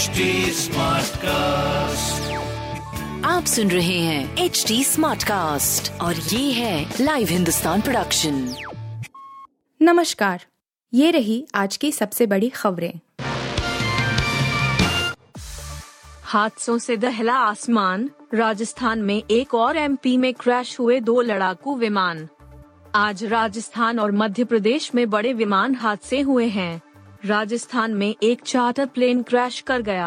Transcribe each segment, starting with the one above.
HD smart cast. आप सुन रहे हैं HD स्मार्ट कास्ट और ये है लाइव हिंदुस्तान प्रोडक्शन। नमस्कार, ये रही आज की सबसे बड़ी खबरें। हादसों से दहला आसमान, राजस्थान में एक और MP में क्रैश हुए दो लड़ाकू विमान। आज राजस्थान और मध्य प्रदेश में बड़े विमान हादसे हुए हैं। राजस्थान में एक चार्टर प्लेन क्रैश कर गया,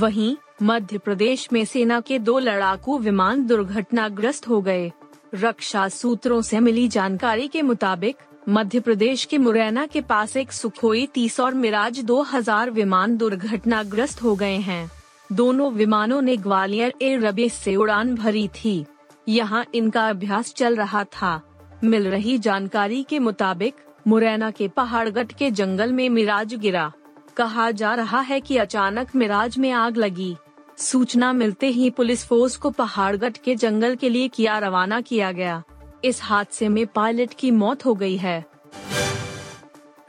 वहीं मध्य प्रदेश में सेना के दो लड़ाकू विमान दुर्घटनाग्रस्त हो गए। रक्षा सूत्रों से मिली जानकारी के मुताबिक मध्य प्रदेश के मुरैना के पास एक सुखोई 30 और मिराज 2000 विमान दुर्घटनाग्रस्त हो गए हैं। दोनों विमानों ने ग्वालियर एयर बेस से उड़ान भरी थी, यहाँ इनका अभ्यास चल रहा था। मिल रही जानकारी के मुताबिक मुरैना के पहाड़गढ़ के जंगल में मिराज गिरा। कहा जा रहा है कि अचानक मिराज में आग लगी। सूचना मिलते ही पुलिस फोर्स को पहाड़गढ़ के जंगल के लिए रवाना किया गया। इस हादसे में पायलट की मौत हो गई है।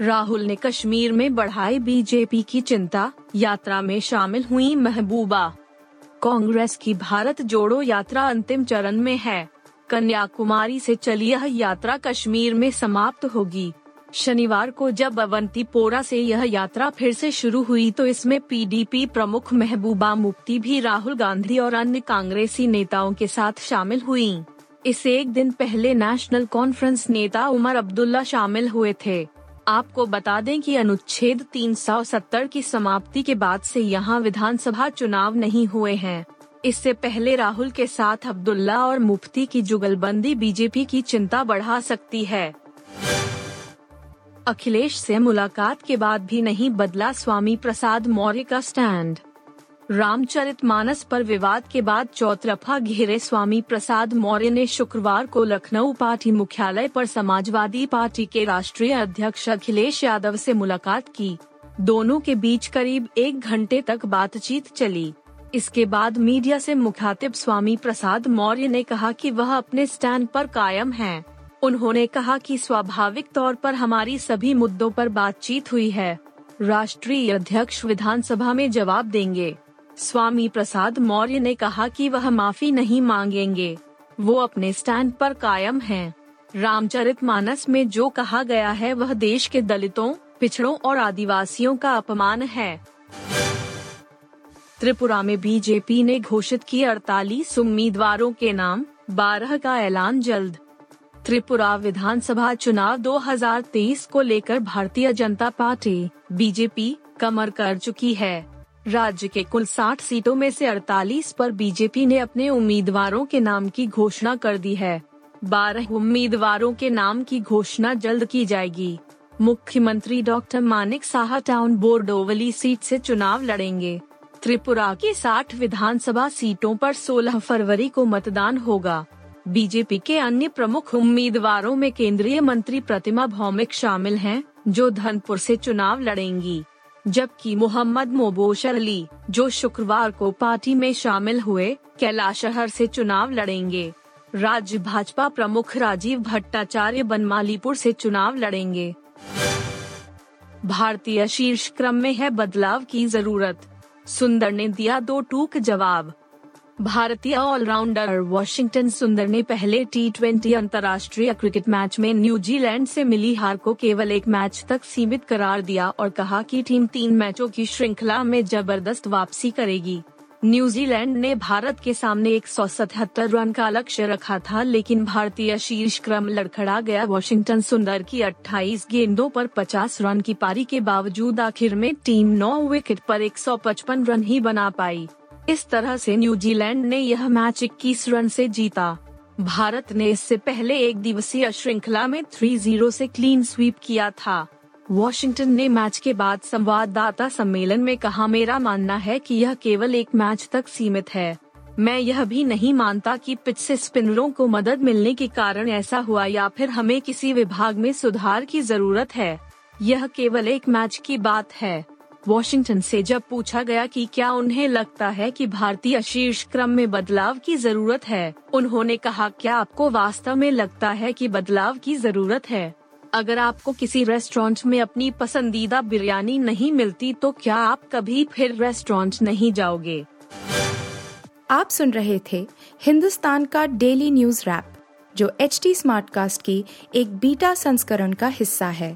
राहुल ने कश्मीर में बढ़ाई बीजेपी की चिंता, यात्रा में शामिल हुई महबूबा। कांग्रेस की भारत जोड़ो यात्रा अंतिम चरण में है। कन्याकुमारी से चली यह यात्रा कश्मीर में समाप्त होगी। शनिवार को जब अवंतीपोरा से यह यात्रा फिर से शुरू हुई तो इसमें PDP प्रमुख महबूबा मुफ्ती भी राहुल गांधी और अन्य कांग्रेसी नेताओं के साथ शामिल हुईं। इससे एक दिन पहले नेशनल कॉन्फ्रेंस नेता उमर अब्दुल्ला शामिल हुए थे। आपको बता दें कि अनुच्छेद 370 की समाप्ति के बाद से यहाँ विधानसभा चुनाव नहीं हुए हैं। इससे पहले राहुल के साथ अब्दुल्ला और मुफ्ती की जुगलबंदी बीजेपी की चिंता बढ़ा सकती है। अखिलेश से मुलाकात के बाद भी नहीं बदला स्वामी प्रसाद मौर्य का स्टैंड। रामचरितमानस पर विवाद के बाद चौतरफा घेरे स्वामी प्रसाद मौर्य ने शुक्रवार को लखनऊ पार्टी मुख्यालय पर समाजवादी पार्टी के राष्ट्रीय अध्यक्ष अखिलेश यादव से मुलाकात की। दोनों के बीच करीब 1 घंटे तक बातचीत चली। इसके बाद मीडिया से मुखातिब स्वामी प्रसाद मौर्य ने कहा कि वह अपने स्टैंड पर कायम हैं। उन्होंने कहा कि स्वाभाविक तौर पर हमारी सभी मुद्दों पर बातचीत हुई है। राष्ट्रीय अध्यक्ष विधानसभा में जवाब देंगे। स्वामी प्रसाद मौर्य ने कहा कि वह माफी नहीं मांगेंगे, वो अपने स्टैंड पर कायम हैं। रामचरितमानस में जो कहा गया है वह देश के दलितों, पिछड़ों और आदिवासियों का अपमान है। त्रिपुरा में बीजेपी ने घोषित की 48 उम्मीदवारों के नाम, 12 का ऐलान जल्द। त्रिपुरा विधानसभा चुनाव 2023 को लेकर भारतीय जनता पार्टी (बीजेपी) कमर कर चुकी है। राज्य के कुल 60 सीटों में से 48 पर बीजेपी ने अपने उम्मीदवारों के नाम की घोषणा कर दी है। 12 उम्मीदवारों के नाम की घोषणा जल्द की जाएगी। मुख्यमंत्री doctor Manik Saha town Bardowali seat से चुनाव लड़ेंगे। त्रिपुरा की 60 विधानसभा सीटों पर 16 फरवरी को मतदान होगा। बीजेपी के अन्य प्रमुख उम्मीदवारों में केंद्रीय मंत्री प्रतिमा भौमिक शामिल हैं, जो धनपुर से चुनाव लड़ेंगी, जबकि मोहम्मद मोबोशरली, जो शुक्रवार को पार्टी में शामिल हुए, कैलाशहर से चुनाव लड़ेंगे। राज्य भाजपा प्रमुख राजीव भट्टाचार्य बनमालीपुर से चुनाव लड़ेंगे। भारतीय शीर्ष क्रम में है बदलाव की जरूरत, सुंदर ने दिया 2 टूक जवाब। भारतीय ऑलराउंडर वॉशिंगटन सुंदर ने पहले T20 अंतर्राष्ट्रीय क्रिकेट मैच में न्यूजीलैंड से मिली हार को केवल 1 मैच तक सीमित करार दिया और कहा कि टीम 3 मैचों की श्रृंखला में जबरदस्त वापसी करेगी। न्यूजीलैंड ने भारत के सामने 177 रन का लक्ष्य रखा था, लेकिन भारतीय शीर्ष क्रम लड़खड़ा गया। वॉशिंगटन सुंदर की 28 गेंदों पर 50 रन की पारी के बावजूद आखिर में टीम 9 विकेट पर 155 रन ही बना पाई। इस तरह से न्यूजीलैंड ने यह मैच 21 रन से जीता। भारत ने इससे पहले 1 दिवसीय श्रृंखला में 3-0 से क्लीन स्वीप किया था। वॉशिंगटन ने मैच के बाद संवाददाता सम्मेलन में कहा, मेरा मानना है कि यह केवल 1 मैच तक सीमित है। मैं यह भी नहीं मानता कि पिच से स्पिनरों को मदद मिलने के कारण ऐसा हुआ या फिर हमें किसी विभाग में सुधार की जरूरत है। यह केवल 1 मैच की बात है। वॉशिंगटन से जब पूछा गया कि क्या उन्हें लगता है कि भारतीय शीर्ष क्रम में बदलाव की जरूरत है, उन्होंने कहा, क्या आपको वास्तव में लगता है कि बदलाव की जरूरत है? अगर आपको किसी रेस्टोरेंट में अपनी पसंदीदा बिरयानी नहीं मिलती तो क्या आप कभी फिर रेस्टोरेंट नहीं जाओगे। आप सुन रहे थे हिंदुस्तान का डेली न्यूज रैप, जो HD स्मार्ट कास्ट की एक बीटा संस्करण का हिस्सा है।